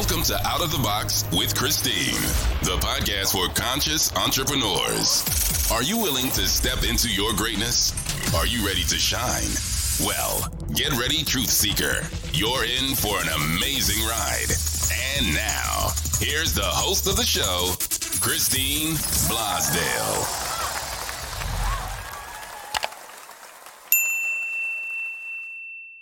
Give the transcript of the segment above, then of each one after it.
Welcome to Out of the Box with Christine, the podcast for conscious entrepreneurs. Are you willing to step into your greatness? Are you ready to shine? Well, get ready, Truth Seeker. You're in for an amazing ride. And now, here's the host of the show, Christine Blasdale.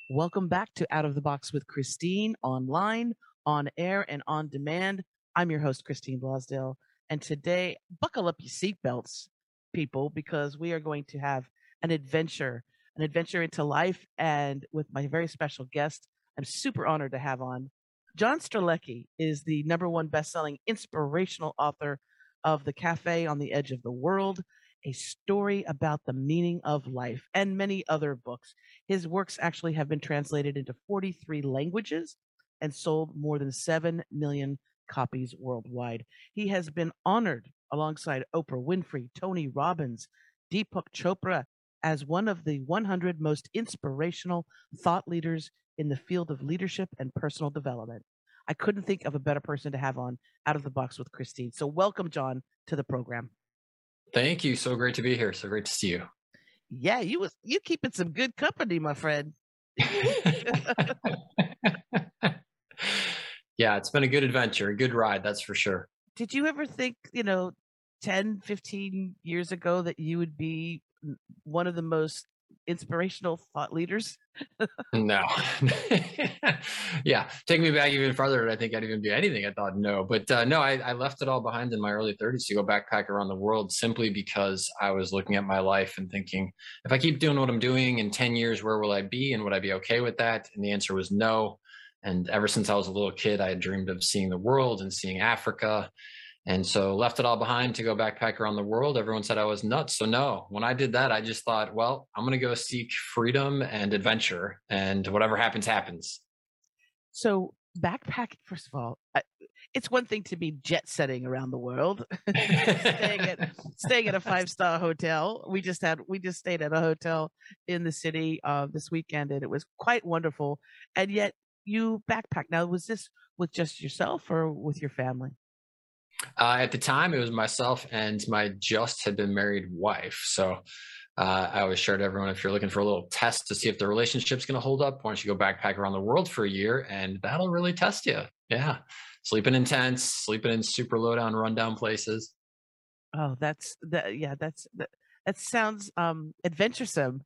Welcome back to Out of the Box with Christine, online, on air, and on demand. I'm your host, Christine Blasdale, and today, buckle up your seatbelts, people, because we are going to have an adventure into life, and with my very special guest, I'm super honored to have on. John Strelecky is the #1 best-selling inspirational author of The Cafe on the Edge of the World, a story about the meaning of life, and many other books. His works actually have been translated into 43 languages and sold more than 7 million copies worldwide. He has been honored alongside Oprah Winfrey, Tony Robbins, Deepak Chopra as one of the 100 most inspirational thought leaders in the field of leadership and personal development. I couldn't think of a better person to have on Out of the Box with Christine. So welcome, John, to the program. Thank you. So great to be here. So great to see you. Yeah, you keeping some good company, my friend. Yeah, it's been a good adventure, a good ride, that's for sure. Did you ever think, 10, 15 years ago that you would be one of the most inspirational thought leaders? No. Yeah. Take me back even further, and I think I'd even do anything. I thought no. But I left it all behind in my early 30s to go backpack around the world simply because I was looking at my life and thinking, if I keep doing what I'm doing in 10 years, where will I be? And would I be okay with that? And the answer was no. And ever since I was a little kid, I had dreamed of seeing the world and seeing Africa. And so left it all behind to go backpack around the world. Everyone said I was nuts. So no, when I did that, I just thought, well, I'm going to go seek freedom and adventure, and whatever happens, happens. So backpacking, first of all, it's one thing to be jet setting around the world, staying at a 5-star hotel. We just stayed at a hotel in the city this weekend, and it was quite wonderful. And yet you backpack. Now, was this with just yourself or with your family? At the time, it was myself and my just had been married wife. So I always share to everyone, if you're looking for a little test to see if the relationship's going to hold up, why don't you go backpack around the world for a year, and that'll really test you. Yeah. Sleeping in tents, sleeping in super low down, rundown places. Oh, that sounds adventuresome.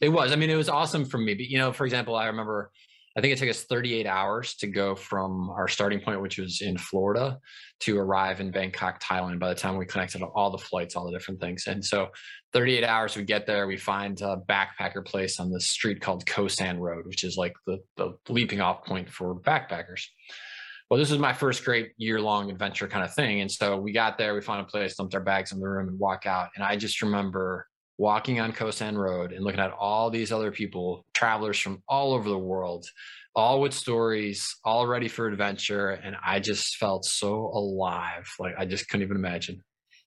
It was. I mean, it was awesome for me. But, for example, I remember, I think it took us 38 hours to go from our starting point, which was in Florida, to arrive in Bangkok, Thailand, by the time we connected all the flights, all the different things. And so 38 hours, we get there, we find a backpacker place on this street called Khao San Road, which is like the leaping off point for backpackers. Well, this was my first great year-long adventure kind of thing. And so we got there, we found a place, dumped our bags in the room and walk out. And I just remember walking on Khao San Road and looking at all these other people, travelers from all over the world, all with stories, all ready for adventure. And I just felt so alive. Like, I just couldn't even imagine.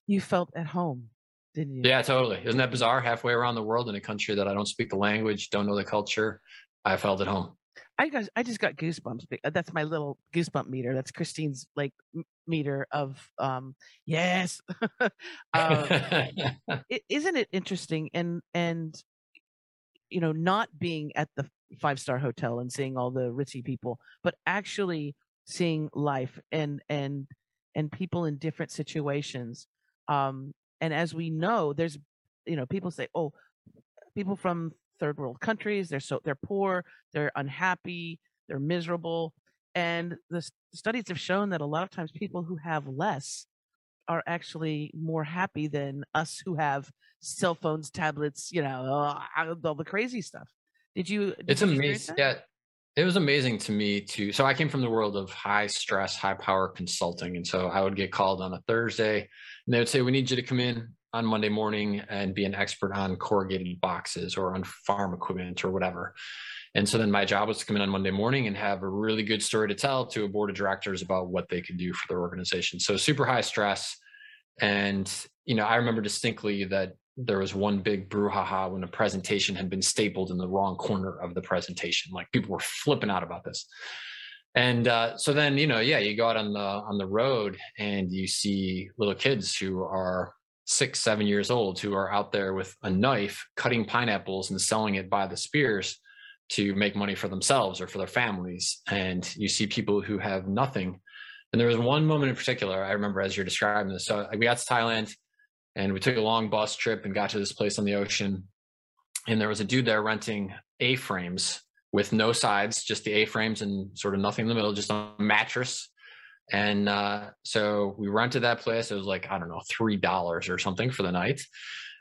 You felt at home, didn't you? Yeah, totally. Isn't that bizarre? Halfway around the world in a country that I don't speak the language, don't know the culture, I felt at home. I just got goosebumps. That's my little goosebump meter. That's Christine's meter of yes. Isn't it interesting? And not being at the 5-star hotel and seeing all the ritzy people, but actually seeing life and people in different situations. And as we know, there's people say, oh, people from third world countries, they're poor, they're unhappy, they're miserable. And the studies have shown that a lot of times people who have less are actually more happy than us who have cell phones, tablets, all the crazy stuff. It's amazing. Yeah. It was amazing to me too. So I came from the world of high stress, high power consulting. And so I would get called on a Thursday and they would say, we need you to come in on Monday morning and be an expert on corrugated boxes or on farm equipment or whatever. And so then my job was to come in on Monday morning and have a really good story to tell to a board of directors about what they could do for their organization. So super high stress. And, I remember distinctly that there was one big brouhaha when a presentation had been stapled in the wrong corner of the presentation. Like, people were flipping out about this. And so then, you know, yeah, you go out on the road and you see little kids who are 6, 7 years old who are out there with a knife cutting pineapples and selling it by the spears to make money for themselves or for their families. And you see people who have nothing. And there was one moment in particular, I remember as you're describing this. So we got to Thailand and we took a long bus trip and got to this place on the ocean. And there was a dude there renting A-frames with no sides, just the A-frames and sort of nothing in the middle, just a mattress. And so we rented that place. It was like, I don't know, $3 or something for the night.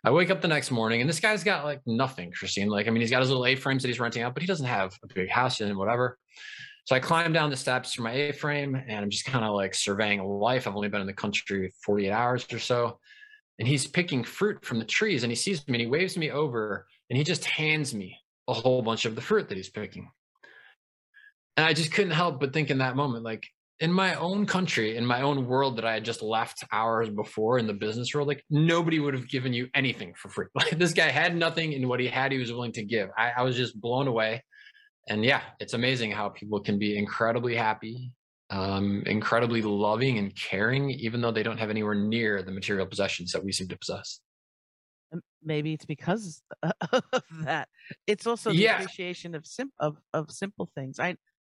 I wake up the next morning and this guy's got like nothing, Christine. Like, I mean, he's got his little A-frames that he's renting out, but he doesn't have a big house and whatever. So I climb down the steps for my A-frame and I'm just kind of like surveying life. I've only been in the country 48 hours or so. And he's picking fruit from the trees and he sees me and he waves me over and he just hands me a whole bunch of the fruit that he's picking. And I just couldn't help but think in that moment, like, in my own country, in my own world that I had just left hours before in the business world, like, nobody would have given you anything for free. Like, this guy had nothing, and what he had, he was willing to give. I was just blown away. And yeah, it's amazing how people can be incredibly happy, incredibly loving and caring, even though they don't have anywhere near the material possessions that we seem to possess. Maybe it's because of that. It's also the appreciation of simple things.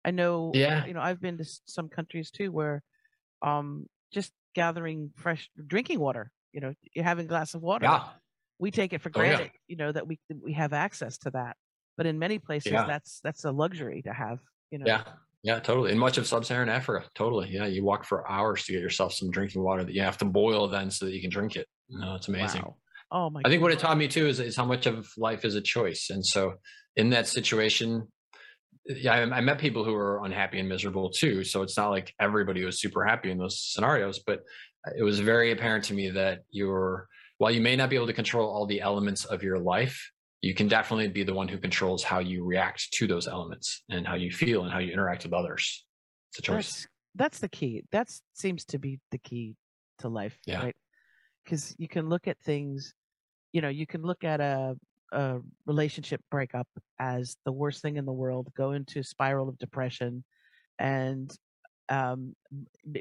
I know, you know, I've been to some countries too where just gathering fresh drinking water, you know, you're having a glass of water. Yeah. We take it for granted, you know, that we have access to that. But in many places, that's a luxury to have, you know. Yeah, yeah, totally. In much of sub-Saharan Africa, totally. Yeah, you walk for hours to get yourself some drinking water that you have to boil then so that you can drink it. No, it's amazing. Wow. Oh my! I think what it taught me too is how much of life is a choice. And so in that situation, yeah, I met people who were unhappy and miserable too. So it's not like everybody was super happy in those scenarios, but it was very apparent to me that while you may not be able to control all the elements of your life, you can definitely be the one who controls how you react to those elements and how you feel and how you interact with others. It's a choice. That's the key. That seems to be the key to life, right? Because you can look at things, you know, you can look at a relationship breakup as the worst thing in the world, go into a spiral of depression and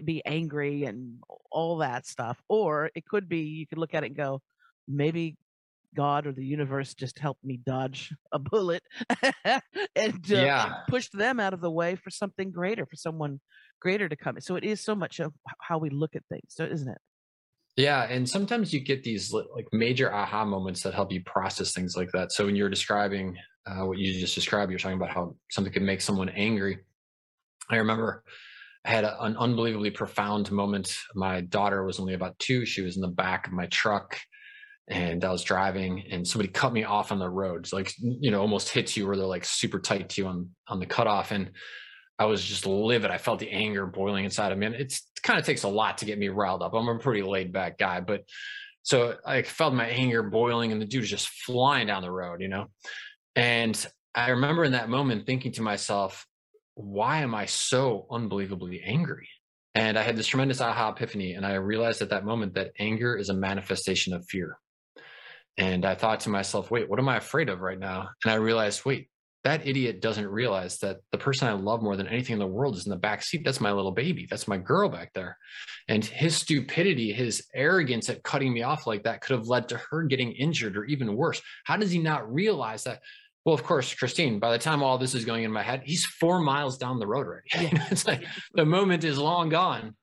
be angry and all that stuff. Or it could be, you could look at it and go, maybe God or the universe just helped me dodge a bullet and pushed them out of the way for something greater, for someone greater to come. So it is so much of how we look at things, isn't it? Yeah. And sometimes you get these like major aha moments that help you process things like that. So when you're describing what you just described, you're talking about how something could make someone angry. I remember I had an unbelievably profound moment. My daughter was only about 2. She was in the back of my truck and I was driving and somebody cut me off on the road. It's like, you know, almost hits you where they're like super tight to you on the cutoff. And I was just livid. I felt the anger boiling inside of me. And it kind of takes a lot to get me riled up. I'm a pretty laid back guy, but so I felt my anger boiling and the dude's just flying down the road, you know? And I remember in that moment thinking to myself, why am I so unbelievably angry? And I had this tremendous aha epiphany. And I realized at that moment that anger is a manifestation of fear. And I thought to myself, wait, what am I afraid of right now? And I realized, wait, that idiot doesn't realize that the person I love more than anything in the world is in the back seat. That's my little baby. That's my girl back there. And his stupidity, his arrogance at cutting me off like that could have led to her getting injured or even worse. How does he not realize that? Well, of course, Christine, by the time all this is going in my head, he's 4 miles down the road already. It's like the moment is long gone.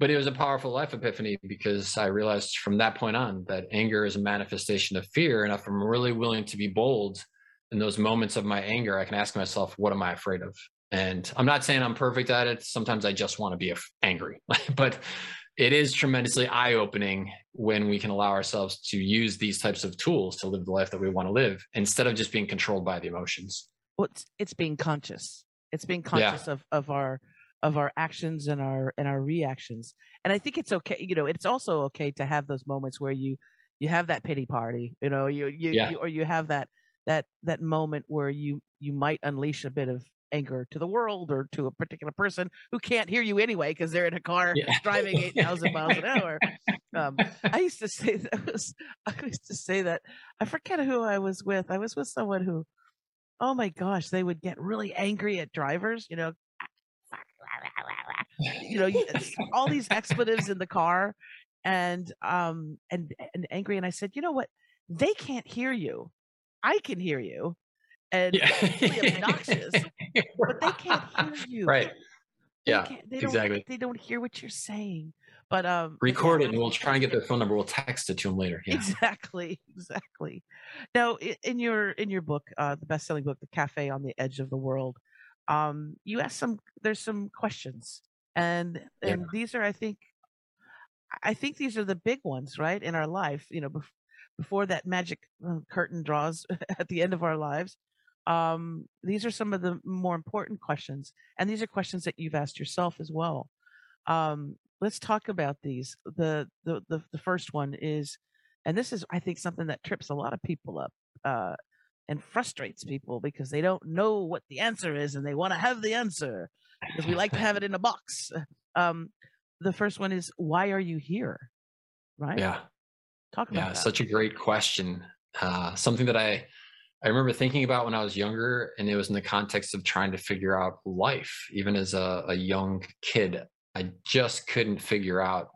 But it was a powerful life epiphany because I realized from that point on that anger is a manifestation of fear. And if I'm really willing to be bold in those moments of my anger, I can ask myself, what am I afraid of? And I'm not saying I'm perfect at it. Sometimes I just want to be angry, but it is tremendously eye-opening when we can allow ourselves to use these types of tools to live the life that we want to live instead of just being controlled by the emotions. Well, it's being conscious. It's being conscious of our actions and our reactions. And I think it's okay. You know, it's also okay to have those moments where you have that pity party, you know, you have that moment where you might unleash a bit of anger to the world or to a particular person who can't hear you anyway because they're in a car driving 8,000 miles an hour. I used to say that. I forget who I was with. I was with someone who, oh my gosh, they would get really angry at drivers, you know, all these expletives in the car, and angry. And I said, you know what? They can't hear you. I can hear you. And it's really obnoxious, but they can't hear you. Right. They don't hear what you're saying. But record it, and we'll try and get their phone number. We'll text it to them later. Yeah. Exactly. Now, in your book, the best-selling book, The Cafe on the Edge of the World, you asked there's some questions, and these are, I think these are the big ones, right, in our life. You know, before that magic curtain draws at the end of our lives. These are some of the more important questions, and these are questions that you've asked yourself as well. Let's talk about these. The first one is, and this is, I think, something that trips a lot of people up and frustrates people because they don't know what the answer is and they want to have the answer because we like to have it in a box. The first one is, why are you here? Right? Yeah. Talk about that. Such a great question. Something that I remember thinking about when I was younger, and it was in the context of trying to figure out life. Even as a young kid, I just couldn't figure out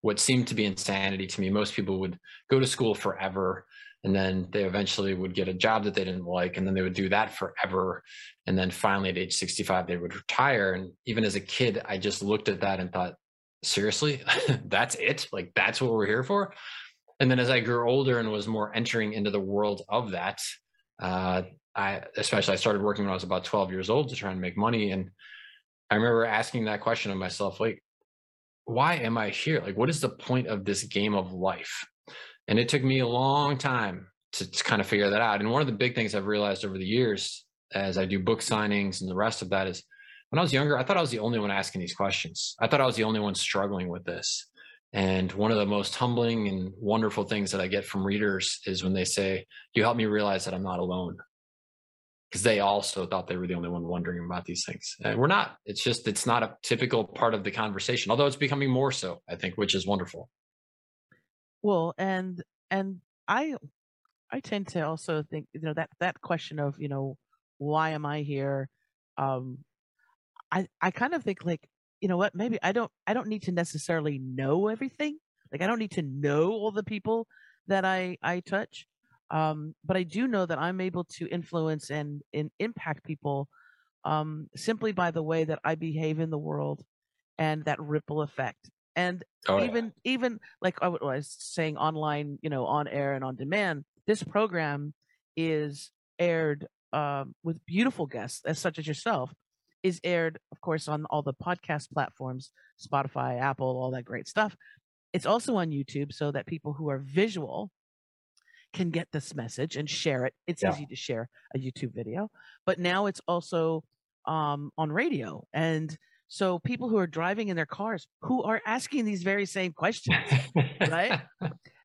what seemed to be insanity to me. Most people would go to school forever, and then they eventually would get a job that they didn't like, and then they would do that forever. And then finally at age 65, they would retire. And even as a kid, I just looked at that and thought, seriously, that's it? Like, that's what we're here for? And then as I grew older and was more entering into the world of that, I started working when I was about 12 years old to try and make money. And I remember asking that question of myself, like, why am I here? Like, what is the point of this game of life? And it took me a long time to kind of figure that out. And one of the big things I've realized over the years as I do book signings and the rest of that is when I was younger, I thought I was the only one asking these questions. I thought I was the only one struggling with this. And one of the most humbling and wonderful things that I get from readers is when they say, you helped me realize that I'm not alone. Because they also thought they were the only one wondering about these things. And we're not. It's just, it's not a typical part of the conversation, although it's becoming more so, I think, which is wonderful. Well, and I tend to also think, you know, that question of, you know, why am I here? I kind of think, like, you know what, maybe I don't need to necessarily know everything. Like, I don't need to know all the people that I touch. But I do know that I'm able to influence and impact people simply by the way that I behave in the world and that ripple effect. And even like I was saying online, you know, on air and on demand, this program is aired with beautiful guests as such as yourself. Is aired, of course, on all the podcast platforms, Spotify, Apple, all that great stuff. It's also on YouTube so that people who are visual can get this message and share it. It's easy to share a YouTube video, but now it's also on radio. And so people who are driving in their cars who are asking these very same questions, right?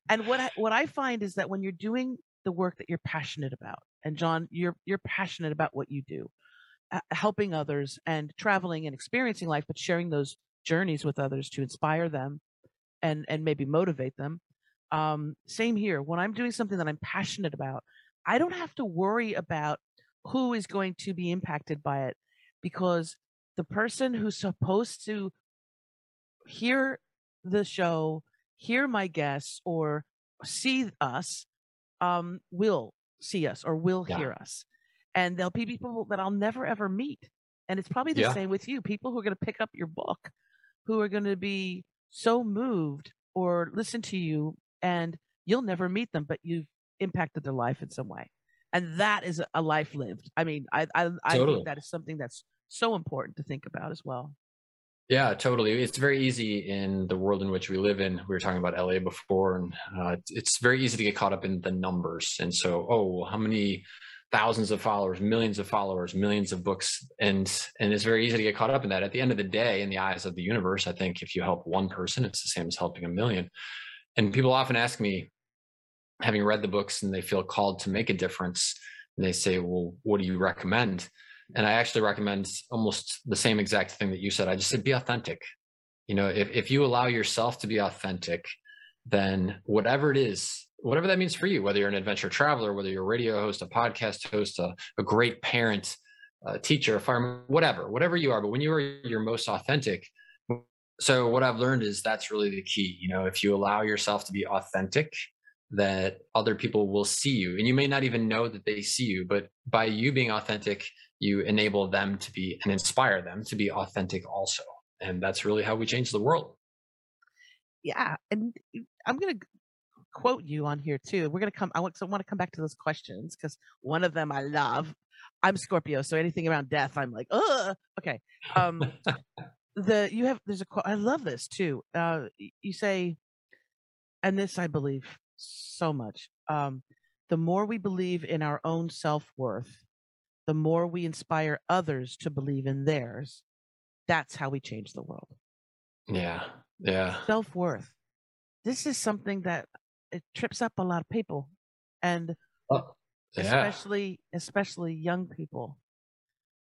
And what I find is that when you're doing the work that you're passionate about, and John, you're passionate about what you do, helping others and traveling and experiencing life, but sharing those journeys with others to inspire them and maybe motivate them. Same here. When I'm doing something that I'm passionate about, I don't have to worry about who is going to be impacted by it, because the person who's supposed to hear the show, hear my guests, or see us, will see us or will hear us. And there'll be people that I'll never, ever meet. And it's probably the same with you. People who are going to pick up your book, who are going to be so moved or listen to you, and you'll never meet them, but you've impacted their life in some way. And that is a life lived. I mean, I think that is something that's so important to think about as well. Yeah, totally. It's very easy in the world in which we live in. We were talking about LA before, and it's very easy to get caught up in the numbers. And so, how many thousands of followers, millions of books. And it's very easy to get caught up in that. At the end of the day, in the eyes of the universe, I think if you help one person, it's the same as helping a million. And people often ask me, having read the books and they feel called to make a difference, and they say, well, what do you recommend? And I actually recommend almost the same exact thing that you said. I just said, be authentic. You know, if you allow yourself to be authentic, then whatever it is, whatever that means for you, whether you're an adventure traveler, whether you're a radio host, a podcast host, a great parent, a teacher, a fireman, whatever you are, but when you are your most authentic. So what I've learned is that's really the key. You know, if you allow yourself to be authentic, that other people will see you, and you may not even know that they see you, but by you being authentic, you enable them to be and inspire them to be authentic also. And that's really how we change the world. Yeah. And I'm going to quote you on here too. We're going to come, I want to come back to those questions because one of them I love. I'm Scorpio, so anything around death, I'm like, oh, okay. There's a quote, I love this too. You say, and this I believe so much, the more we believe in our own self-worth, the more we inspire others to believe in theirs. That's how we change the world. Yeah. Yeah. Self-worth. This is something that it trips up a lot of people, and especially young people.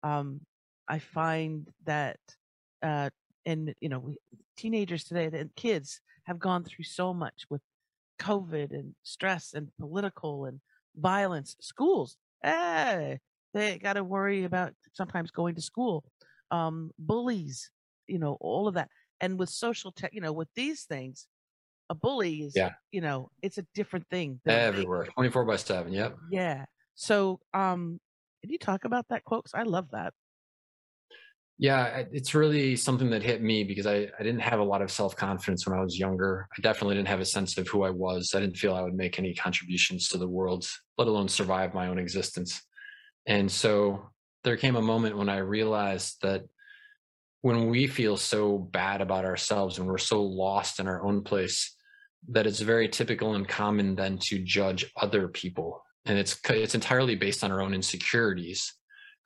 I find that, and you know, teenagers today and kids have gone through so much with COVID and stress and political and violence. Schools, they got to worry about sometimes going to school, bullies, you know, all of that. And with social tech, you know, with these things, a bully is, you know, it's a different thing. Everywhere, 24/7. Yep. Yeah. So, can you talk about that quote? 'Cause I love that. Yeah, it's really something that hit me because I didn't have a lot of self-confidence when I was younger. I definitely didn't have a sense of who I was. I didn't feel I would make any contributions to the world, let alone survive my own existence. And so there came a moment when I realized that when we feel so bad about ourselves and we're so lost in our own place, that it's very typical and common then to judge other people. And it's entirely based on our own insecurities.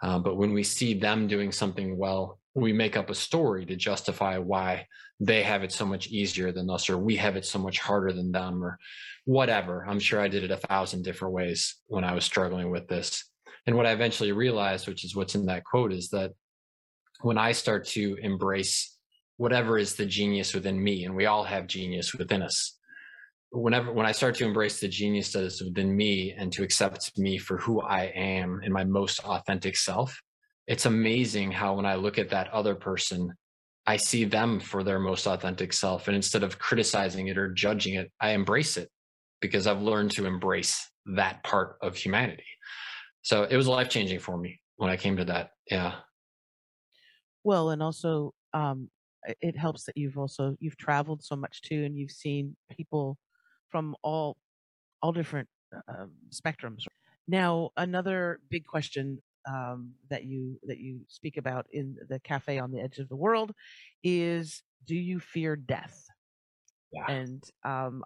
But when we see them doing something well, we make up a story to justify why they have it so much easier than us, or we have it so much harder than them, or whatever. I'm sure I did it 1,000 different ways when I was struggling with this. And what I eventually realized, which is what's in that quote, is that when I start to embrace whatever is the genius within me, and we all have genius within us, when I start to embrace the genius that is within me and to accept me for who I am in my most authentic self, it's amazing how when I look at that other person, I see them for their most authentic self. And instead of criticizing it or judging it, I embrace it because I've learned to embrace that part of humanity. So it was life-changing for me when I came to that. Yeah. Well, and also it helps that you've traveled so much too, and you've seen people from all different spectrums. Now, another big question that you speak about in The Cafe on the Edge of the World is, do you fear death? Yeah. And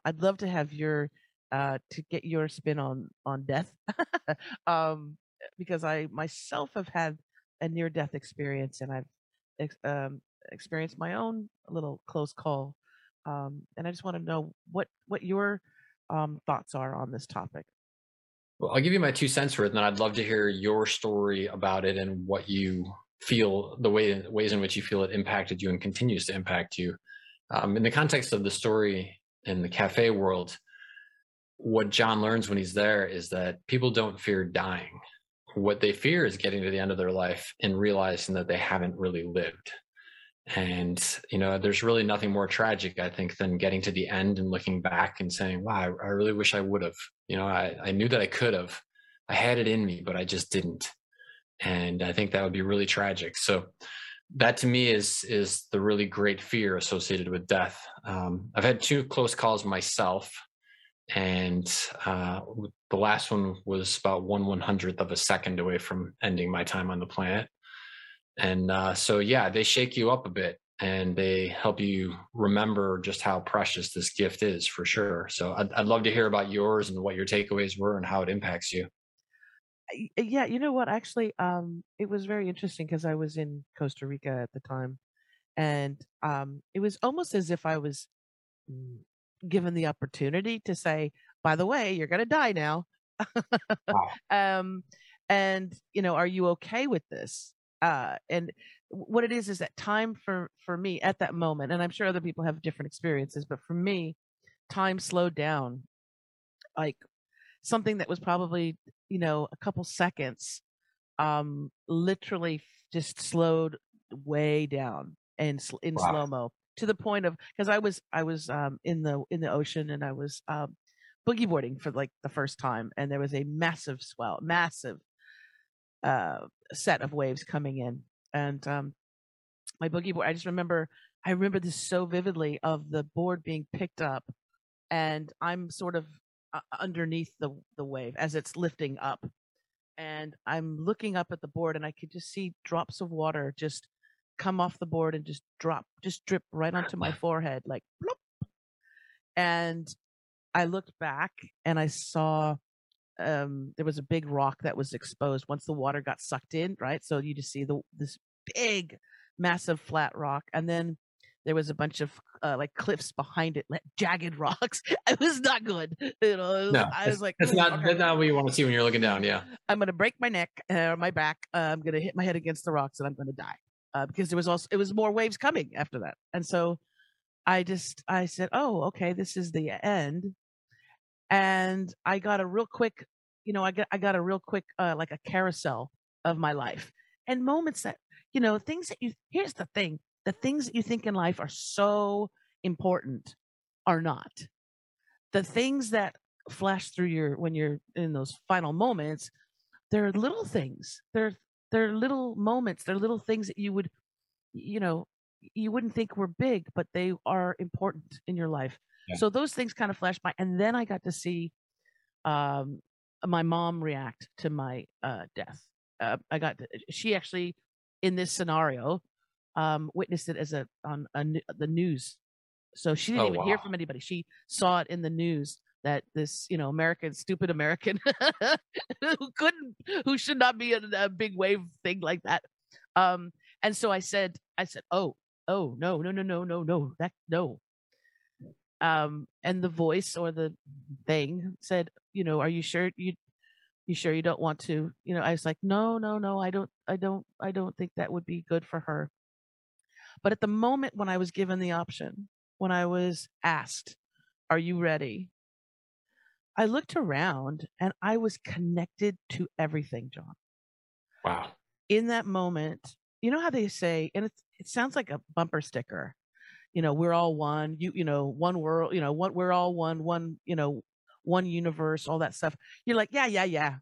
I'd love to have get your spin on death, because I myself have had a near-death experience, and I've experienced my own little close call. And I just want to know what your thoughts are on this topic. Well, I'll give you my 2 cents for it, and then I'd love to hear your story about it and what you feel, the ways in which you feel it impacted you and continues to impact you. In the context of the story in the cafe world, what John learns when he's there is that people don't fear dying. What they fear is getting to the end of their life and realizing that they haven't really lived. And, you know, there's really nothing more tragic, I think, than getting to the end and looking back and saying, wow, I really wish I would have. You know, I knew that I could have. I had it in me, but I just didn't. And I think that would be really tragic. So that to me is the really great fear associated with death. I've had 2 close calls myself. And the last one was about 1/100th of a second away from ending my time on the planet. And so, yeah, they shake you up a bit and they help you remember just how precious this gift is, for sure. So I'd love to hear about yours and what your takeaways were and how it impacts you. Yeah. You know what? Actually, it was very interesting because I was in Costa Rica at the time, and it was almost as if I was given the opportunity to say, by the way, you're going to die now. Wow. And, you know, are you okay with this? And what it is that time for me at that moment, and I'm sure other people have different experiences, but for me, time slowed down. Like something that was probably, you know, a couple seconds, literally just slowed way down and in wow. slow-mo, to the point of, because I was in the ocean, and I was boogie boarding for like the first time, and there was a massive swell, set of waves coming in, and my boogie board, I remember this so vividly, of the board being picked up, and I'm sort of underneath the wave as it's lifting up, and I'm looking up at the board, and I could just see drops of water just come off the board and just drip right onto my forehead, like bloop. And I looked back, and I saw there was a big rock that was exposed once the water got sucked in, right? So you just see this big, massive flat rock, and then there was a bunch of like cliffs behind it, like jagged rocks. It was not good, you know. No, I was like, that's not what you want to see when you're looking down. Yeah, I'm gonna break my neck or my back. I'm gonna hit my head against the rocks, and I'm gonna die. Because it was more waves coming after that. And so I said, oh, okay, this is the end. And I got a real quick, you know, I got a real quick, like a carousel of my life, and moments that, you know, here's the thing, the things that you think in life are so important are not. The things that flash through when you're in those final moments, they're little things. They're little moments. They're little things that you wouldn't think were big, but they are important in your life. Yeah. So those things kind of flashed by. And then I got to see my mom react to my death. She actually, in this scenario, witnessed it on the news. So she didn't even hear from anybody. She saw it in the news. That this, you know, stupid American who should not be in a big wave thing like that. And so I said, oh, no. And the voice or the thing said, you know, are you sure you don't want to, you know, I was like, no, I don't think that would be good for her. But at the moment when I was given the option, when I was asked, are you ready? I looked around, and I was connected to everything, John. Wow. In that moment, you know how they say, and it sounds like a bumper sticker, you know, we're all one, one world, you know, what we're all one, you know, one universe, all that stuff. You're like, yeah.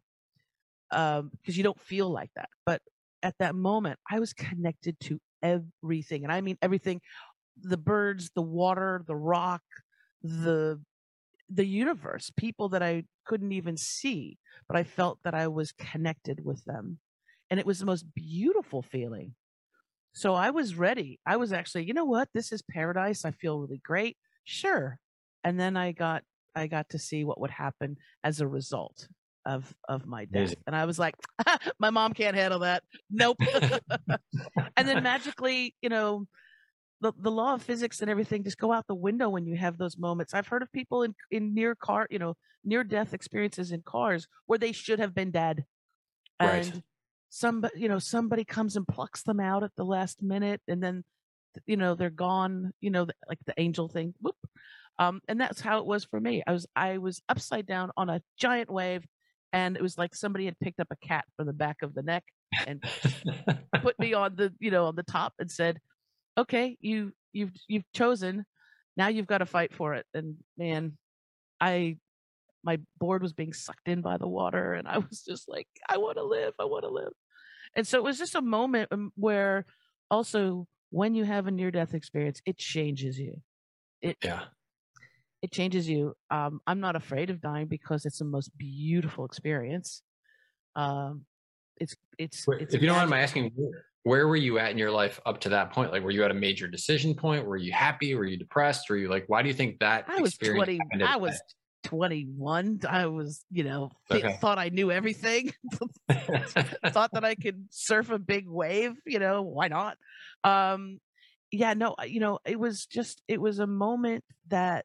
Because you don't feel like that. But at that moment, I was connected to everything. And I mean, everything, the birds, the water, the rock, the universe, people that I couldn't even see, but I felt that I was connected with them. And it was the most beautiful feeling. So I was ready. I was actually, you know what? This is paradise. I feel really great. Sure. And then I got to see what would happen as a result of my death. And I was like, my mom can't handle that. Nope. And then magically, you know, the law of physics and everything just go out the window when you have those moments. I've heard of people in near death experiences in cars where they should have been dead, and right. somebody comes and plucks them out at the last minute, and then, you know, they're gone. You know, like the angel thing. Whoop. And that's how it was for me. I was upside down on a giant wave, and it was like somebody had picked up a cat from the back of the neck and put me on the top and said, okay, you've chosen. Now you've got to fight for it. And man, my board was being sucked in by the water, and I was just like, I want to live. And so it was just a moment where, also, when you have a near-death experience, it changes you. It changes you. I'm not afraid of dying because it's the most beautiful experience. If you don't mind my asking, where were you at in your life up to that point? Like, were you at a major decision point? Were you happy? Were you depressed? Were you like, why do you think that experience happened? I was 21. I was, you know, okay. Thought I knew everything. Thought that I could surf a big wave. You know, why not? It was a moment that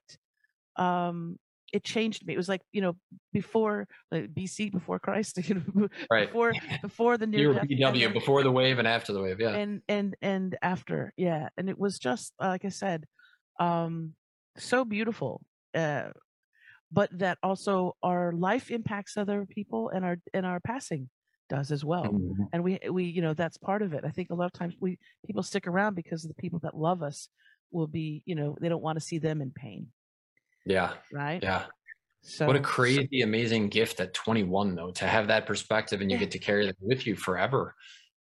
it changed me. It was like, you know, before like BC, before Christ, you know, right. before the near death, BW, before the wave and after the wave. Yeah. And after, yeah. And it was just, like I said, so beautiful. But that also our life impacts other people, and our passing does as well. Mm-hmm. And we, you know, that's part of it. I think a lot of times people stick around because the people that love us will be, you know, they don't want to see them in pain. Yeah. Right. Yeah. So what a crazy, amazing gift at 21 though, to have that perspective, and you get to carry that with you forever.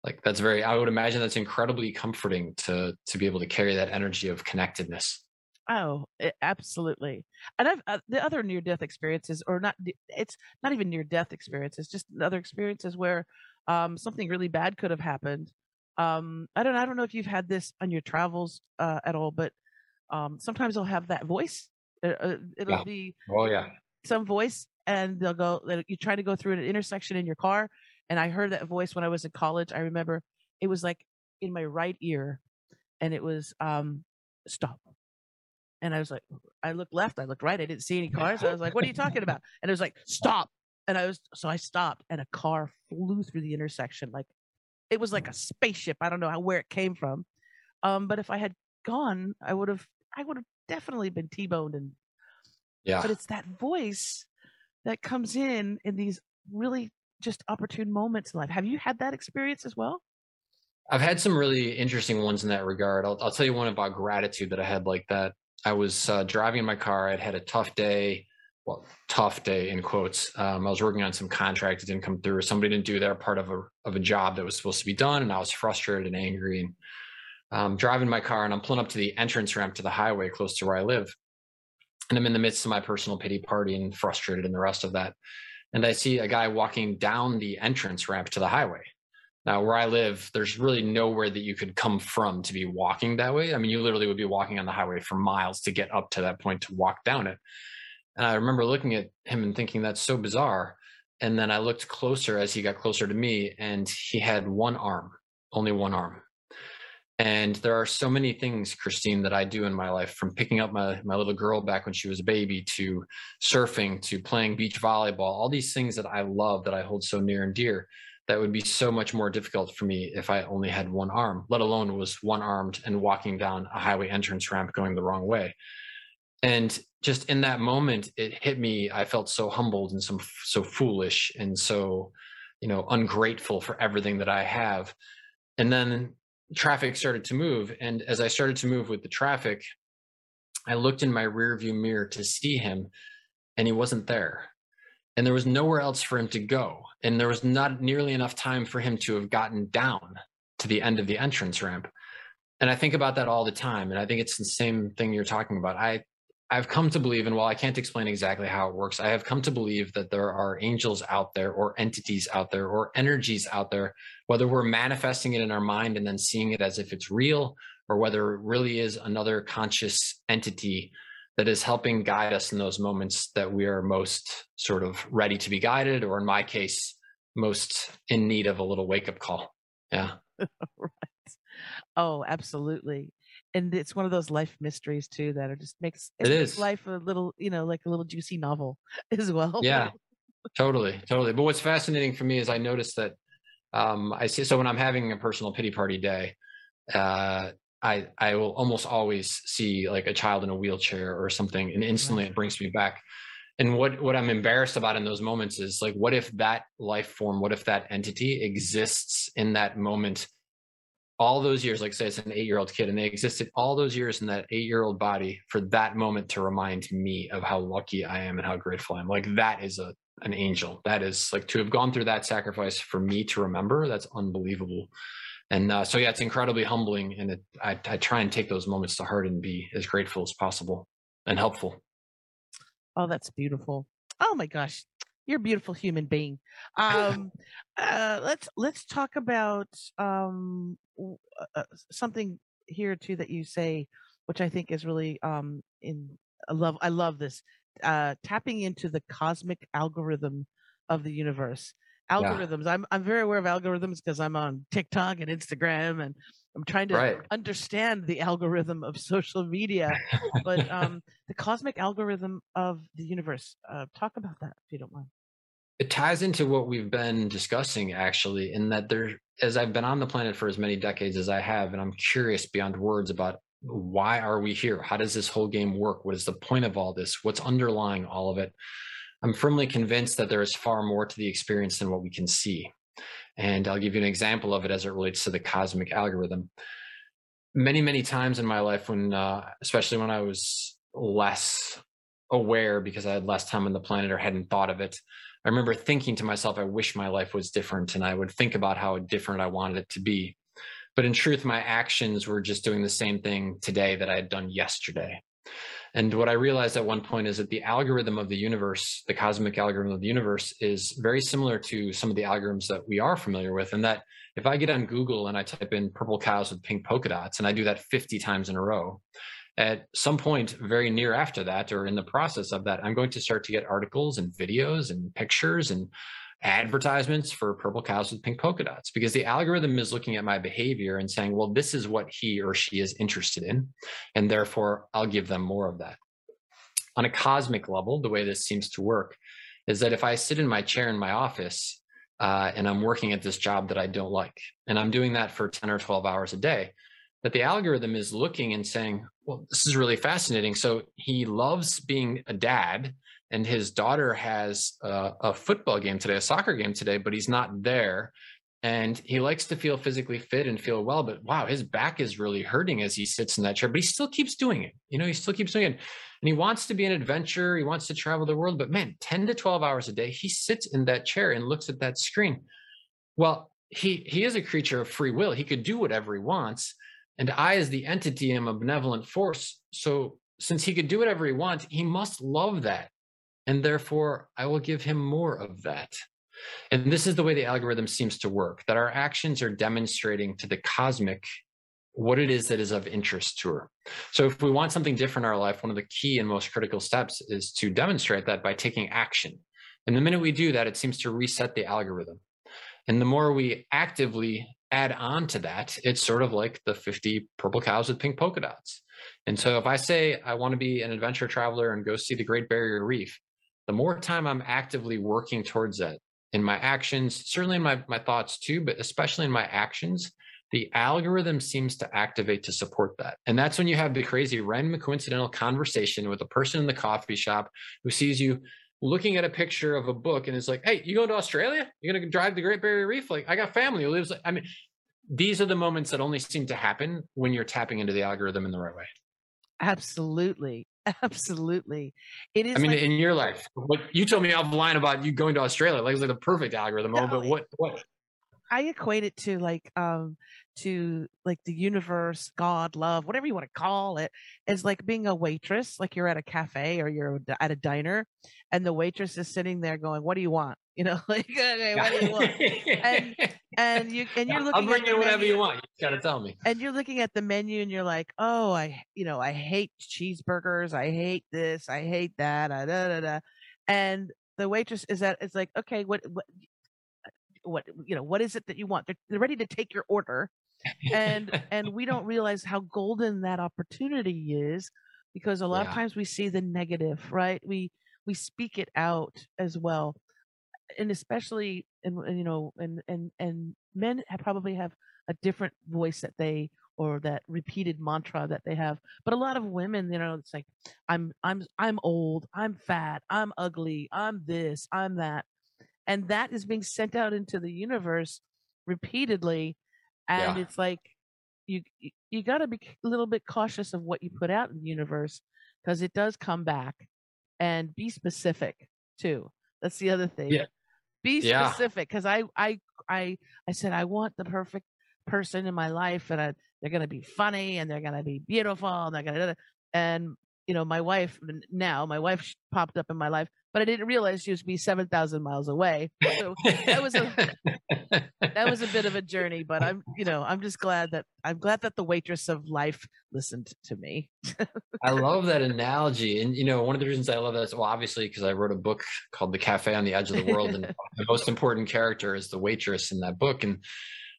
Like that's I would imagine that's incredibly comforting to be able to carry that energy of connectedness. Oh, absolutely. And I've the other near-death experiences, or not, it's not even near-death experiences, just other experiences where something really bad could have happened. I don't know if you've had this on your travels at all, but sometimes they'll have that voice. It'll be some voice, and they'll go, you try to go through an intersection in your car. And I heard that voice when I was in college. I remember it was like in my right ear, and it was stop. And I was like, I looked left, I looked right, I didn't see any cars. I was like, what are you talking about? And it was like, stop. And I stopped, and a car flew through the intersection. Like it was like a spaceship. I don't know where it came from. But if I had gone, I would have definitely been T-boned. And yeah, but it's that voice that comes in these really just opportune moments in life. Have you had that experience as well? I've had some really interesting ones in that regard. I'll tell you one about gratitude that I had like that. I was driving in my car. I'd had a tough day. Well, tough day in quotes. I was working on some contract that didn't come through. Somebody didn't do their part of a job that was supposed to be done. And I was frustrated and angry, and driving my car, and I'm pulling up to the entrance ramp to the highway close to where I live. And I'm in the midst of my personal pity party and frustrated and the rest of that. And I see a guy walking down the entrance ramp to the highway. Now, where I live, there's really nowhere that you could come from to be walking that way. I mean, you literally would be walking on the highway for miles to get up to that point to walk down it. And I remember looking at him and thinking, that's so bizarre. And then I looked closer as he got closer to me, and he had one arm, only one arm. And there are so many things, Christine, that I do in my life, from picking up my little girl back when she was a baby, to surfing, to playing beach volleyball, all these things that I love, that I hold so near and dear, that would be so much more difficult for me if I only had one arm, let alone was one armed and walking down a highway entrance ramp going the wrong way. And just in that moment, it hit me. I felt so humbled and so foolish and so, you know, ungrateful for everything that I have. And then traffic started to move. And as I started to move with the traffic, I looked in my rearview mirror to see him, and he wasn't there. And there was nowhere else for him to go. And there was not nearly enough time for him to have gotten down to the end of the entrance ramp. And I think about that all the time. And I think it's the same thing you're talking about. I've come to believe, and while I can't explain exactly how it works, I have come to believe that there are angels out there, or entities out there, or energies out there, whether we're manifesting it in our mind and then seeing it as if it's real, or whether it really is another conscious entity that is helping guide us in those moments that we are most sort of ready to be guided, or in my case, most in need of a little wake-up call. Yeah. Right. Oh, absolutely. And it's one of those life mysteries too, that are just makes it makes life a little, you know, like a little juicy novel as well. Yeah, totally. But what's fascinating for me is I noticed that I see, so when I'm having a personal pity party day, I will almost always see like a child in a wheelchair or something, and instantly it brings me back. And what I'm embarrassed about in those moments is like, what if that life form, what if that entity exists in that moment all those years? Like say it's an 8-year-old kid, and they existed all those years in that 8-year-old body for that moment to remind me of how lucky I am and how grateful I am. Like that is an angel. That is like, to have gone through that sacrifice for me to remember, that's unbelievable. And so, yeah, it's incredibly humbling. And I try and take those moments to heart and be as grateful as possible and helpful. Oh, that's beautiful. Oh, my gosh. You're a beautiful human being. Let's talk about something here, too, that you say, which I think is really I love this, tapping into the cosmic algorithm of the universe. Algorithms. Yeah. I'm very aware of algorithms because I'm on TikTok and Instagram and I'm trying to understand the algorithm of social media, but the cosmic algorithm of the universe. Talk about that if you don't mind. It ties into what we've been discussing, actually, in that there, as I've been on the planet for as many decades as I have, and I'm curious beyond words about why are we here? How does this whole game work? What is the point of all this? What's underlying all of it? I'm firmly convinced that there is far more to the experience than what we can see. And I'll give you an example of it as it relates to the cosmic algorithm. Many, many times in my life when, especially when I was less aware because I had less time on the planet or hadn't thought of it, I remember thinking to myself, I wish my life was different. And I would think about how different I wanted it to be. But in truth, my actions were just doing the same thing today that I had done yesterday. And what I realized at one point is that the algorithm of the universe, the cosmic algorithm of the universe, is very similar to some of the algorithms that we are familiar with. And that if I get on Google and I type in purple cows with pink polka dots, and I do that 50 times in a row, at some point very near after that, or in the process of that, I'm going to start to get articles and videos and pictures and advertisements for purple cows with pink polka dots, because the algorithm is looking at my behavior and saying, well, this is what he or she is interested in, and therefore I'll give them more of that. On a cosmic level, the way this seems to work is that if I sit in my chair in my office and I'm working at this job that I don't like, and I'm doing that for 10 or 12 hours a day, that the algorithm is looking and saying, well, this is really fascinating. So he loves being a dad, and his daughter has a football game today, a soccer game today, but he's not there. And he likes to feel physically fit and feel well, but wow, his back is really hurting as he sits in that chair, but he still keeps doing it. You know, he still keeps doing it. And he wants to be an adventurer. He wants to travel the world, but man, 10 to 12 hours a day, he sits in that chair and looks at that screen. Well, he is a creature of free will. He could do whatever he wants. And I, as the entity, am a benevolent force. So since he could do whatever he wants, he must love that. And therefore, I will give him more of that. And this is the way the algorithm seems to work, that our actions are demonstrating to the cosmic what it is that is of interest to her. So if we want something different in our life, one of the key and most critical steps is to demonstrate that by taking action. And the minute we do that, it seems to reset the algorithm. And the more we actively add on to that, it's sort of like the 50 purple cows with pink polka dots. And so if I say I want to be an adventure traveler and go see the Great Barrier Reef, the more time I'm actively working towards that in my actions, certainly in my thoughts too, but especially in my actions, the algorithm seems to activate to support that. And that's when you have the crazy random coincidental conversation with a person in the coffee shop who sees you looking at a picture of a book and is like, hey, you going to Australia? You're going to drive the Great Barrier Reef? Like, I got family who lives. I mean, these are the moments that only seem to happen when you're tapping into the algorithm in the right way. Absolutely. Absolutely. It is. I mean, like, in your life, what you told me offline about you going to Australia, like it was like the perfect algorithm. No, but what? I equate it to like the universe, God, love, whatever you want to call it, is like being a waitress, like you're at a cafe or you're at a diner and the waitress is sitting there going, what do you want? You know, like, okay, what do you want? and you're looking, I'll bring you whatever you want. You gotta tell me. And you're looking at the menu and you're like, oh, I hate cheeseburgers. I hate this. I hate that. And the waitress is like, okay, what is it that you want? They're ready to take your order. And we don't realize how golden that opportunity is, because a lot of times we see the negative, right? We speak it out as well. And especially, and men probably have a different voice that repeated mantra that they have. But a lot of women, you know, it's like, I'm old, I'm fat, I'm ugly, I'm this, I'm that. And that is being sent out into the universe repeatedly. And it's like, you got to be a little bit cautious of what you put out in the universe, because it does come back. And be specific too. That's the other thing. Yeah. Be specific, because I said I want the perfect person in my life, and they're going to be funny, and they're going to be beautiful, and they're going to, and you know, my wife popped up in my life, but I didn't realize she was 7,000 miles away. So that was a bit of a journey. But I'm just glad that the waitress of life listened to me. I love that analogy, and you know, one of the reasons I love that is, well, obviously because I wrote a book called The Cafe on the Edge of the World, and the most important character is the waitress in that book, and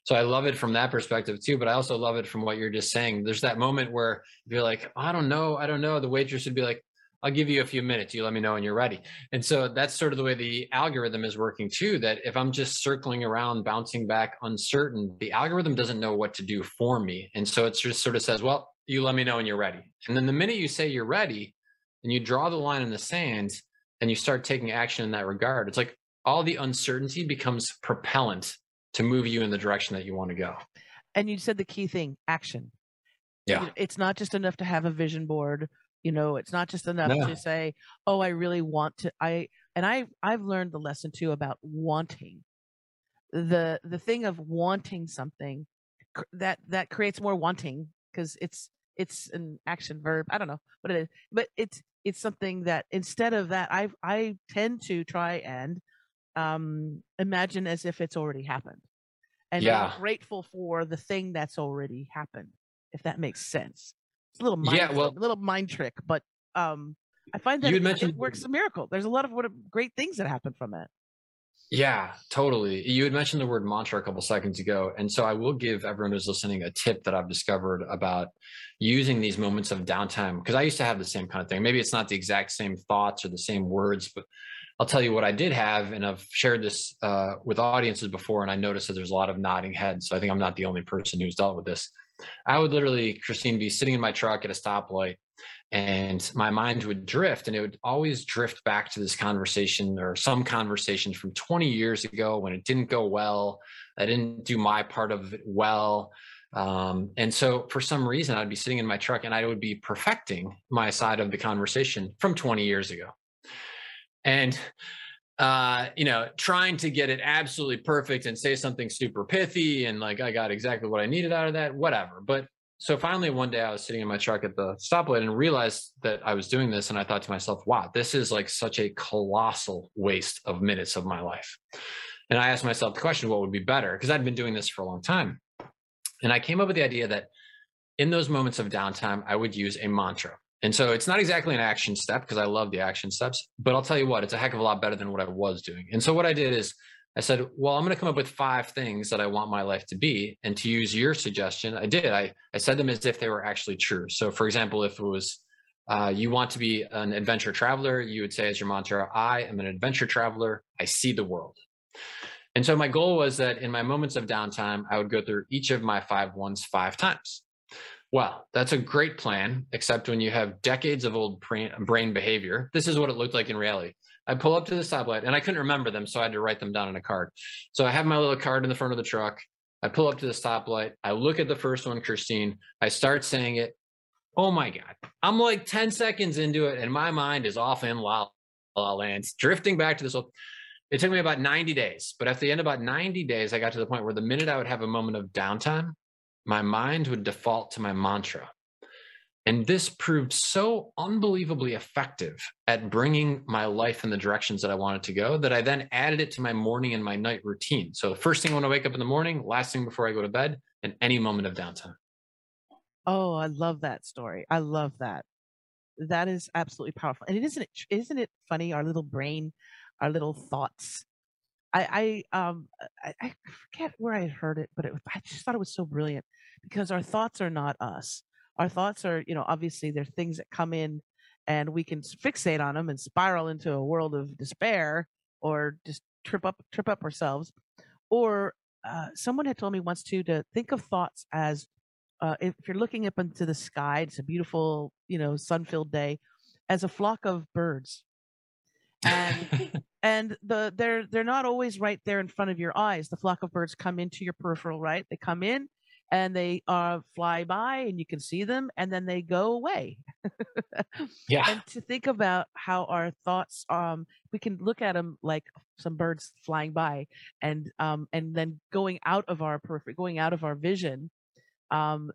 So I love it from that perspective too, but I also love it from what you're just saying. There's that moment where you're like, I don't know. The waitress would be like, I'll give you a few minutes. You let me know when you're ready. And so that's sort of the way the algorithm is working too, that if I'm just circling around, bouncing back, uncertain, the algorithm doesn't know what to do for me. And so it just sort of says, well, you let me know when you're ready. And then the minute you say you're ready and you draw the line in the sand and you start taking action in that regard, it's like all the uncertainty becomes propellant to move you in the direction that you want to go. And you said the key thing, action. Yeah. It's not just enough to have a vision board. You know, it's not just enough to say, oh, I really want to, I've learned the lesson too about wanting. The thing of wanting something that creates more wanting, because it's an action verb. I don't know what it is, but it's something that instead of that, I tend to try and imagine as if it's already happened and I'm grateful for the thing that's already happened. If that makes sense. It's a little mind, a little mind trick, but I find that it works a miracle. There's a lot of great things that happen from it. Yeah, totally. You had mentioned the word mantra a couple seconds ago. And so I will give everyone who's listening a tip that I've discovered about using these moments of downtime, because I used to have the same kind of thing. Maybe it's not the exact same thoughts or the same words, but I'll tell you what I did have, and I've shared this with audiences before, and I noticed that there's a lot of nodding heads. So I think I'm not the only person who's dealt with this. I would literally, Christine, be sitting in my truck at a stoplight, and my mind would drift, and it would always drift back to this conversation or some conversation from 20 years ago when it didn't go well. I didn't do my part of it well. And so for some reason, I'd be sitting in my truck and I would be perfecting my side of the conversation from 20 years ago. And trying to get it absolutely perfect and say something super pithy and like, I got exactly what I needed out of that, whatever. But so finally one day I was sitting in my truck at the stoplight and realized that I was doing this. And I thought to myself, wow, this is like such a colossal waste of minutes of my life. And I asked myself the question, what would be better? Because I'd been doing this for a long time. And I came up with the idea that in those moments of downtime, I would use a mantra. And so it's not exactly an action step, because I love the action steps, but I'll tell you what, it's a heck of a lot better than what I was doing. And so what I did is I said, well, I'm going to come up with 5 things that I want my life to be. And to use your suggestion, I did. I said them as if they were actually true. So for example, if it was you want to be an adventure traveler, you would say as your mantra, I am an adventure traveler. I see the world. And so my goal was that in my moments of downtime, I would go through each of my 5 ones 5 times. Well, that's a great plan, except when you have decades of old brain behavior. This is what it looked like in reality. I pull up to the stoplight, and I couldn't remember them, so I had to write them down on a card. So I have my little card in the front of the truck. I pull up to the stoplight. I look at the first one, Christine. I start saying it. Oh, my God. I'm like 10 seconds into it, and my mind is off in la land, drifting back to this old. It took me about 90 days. But at the end of about 90 days, I got to the point where the minute I would have a moment of downtime, my mind would default to my mantra. And this proved so unbelievably effective at bringing my life in the directions that I wanted to go that I then added it to my morning and my night routine. So the first thing when I wake up in the morning, last thing before I go to bed, and any moment of downtime. Oh, I love that story. I love that. That is absolutely powerful. And isn't it funny, our little brain, our little thoughts. I forget where I heard it, but I just thought it was so brilliant, because our thoughts are not us. Our thoughts are, obviously they're things that come in and we can fixate on them and spiral into a world of despair or just trip up ourselves. Or someone had told me once to think of thoughts as if you're looking up into the sky, it's a beautiful, sun-filled day, as a flock of birds. And they're not always right there in front of your eyes. The flock of birds come into your peripheral, right? They come in and they fly by and you can see them, and then they go away. Yeah. And to think about how our thoughts, we can look at them like some birds flying by and then going out of our periphery, going out of our vision.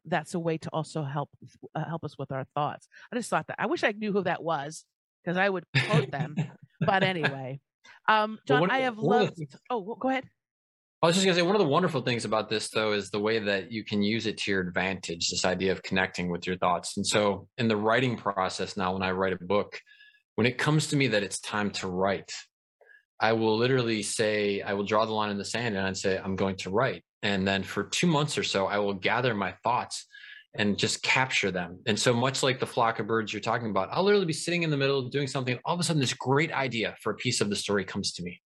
That's a way to also help us with our thoughts. I just thought that. I wish I knew who that was, because I would quote them. But anyway, John, I have loved. Oh, go ahead. I was just going to say, one of the wonderful things about this, though, is the way that you can use it to your advantage, this idea of connecting with your thoughts. And so in the writing process now, when I write a book, when it comes to me that it's time to write, I will literally say, I will draw the line in the sand and I'd say, I'm going to write. And then for 2 months or so, I will gather my thoughts and just capture them. And so much like the flock of birds you're talking about, I'll literally be sitting in the middle doing something. All of a sudden, this great idea for a piece of the story comes to me.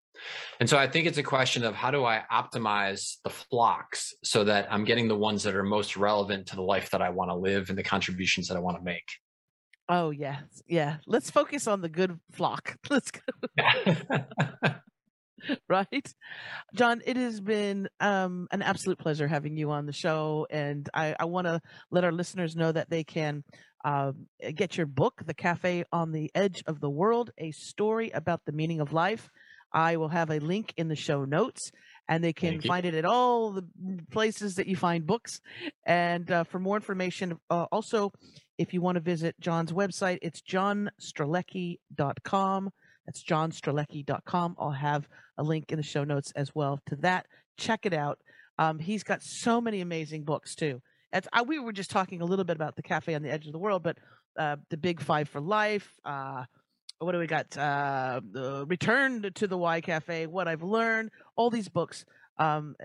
And so I think it's a question of how do I optimize the flocks so that I'm getting the ones that are most relevant to the life that I want to live and the contributions that I want to make. Oh, yeah. Yeah. Let's focus on the good flock. Let's go. Yeah. Right. John, it has been an absolute pleasure having you on the show. And I want to let our listeners know that they can get your book, The Cafe on the Edge of the World, A Story About the Meaning of Life. I will have a link in the show notes, and they can find it at all the places that you find books. And for more information, also, if you want to visit John's website, it's johnstrelecki.com. That's johnstrelecki.com. I'll have a link in the show notes as well to that. Check it out. He's got so many amazing books too. We were just talking a little bit about The Cafe on the Edge of the World, but The Big Five for Life, what do we got? Return to the Y Cafe, What I've Learned, all these books. John,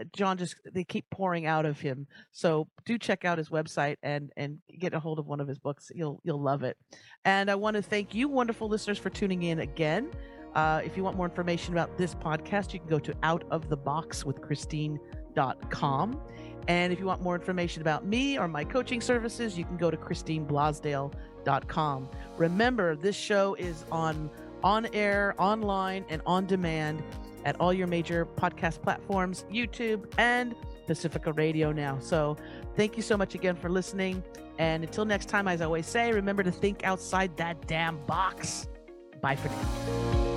they keep pouring out of him. So do check out his website and get a hold of one of his books. You'll love it. And I want to thank you, wonderful listeners, for tuning in again. If you want more information about this podcast, you can go to outoftheboxwithchristine.com. And if you want more information about me or my coaching services, you can go to ChristineBlasdale.com. Remember, this show is on air, online, and on demand at all your major podcast platforms, YouTube, and Pacifica Radio now. So thank you so much again for listening. And until next time, as I always say, remember to think outside that damn box. Bye for now.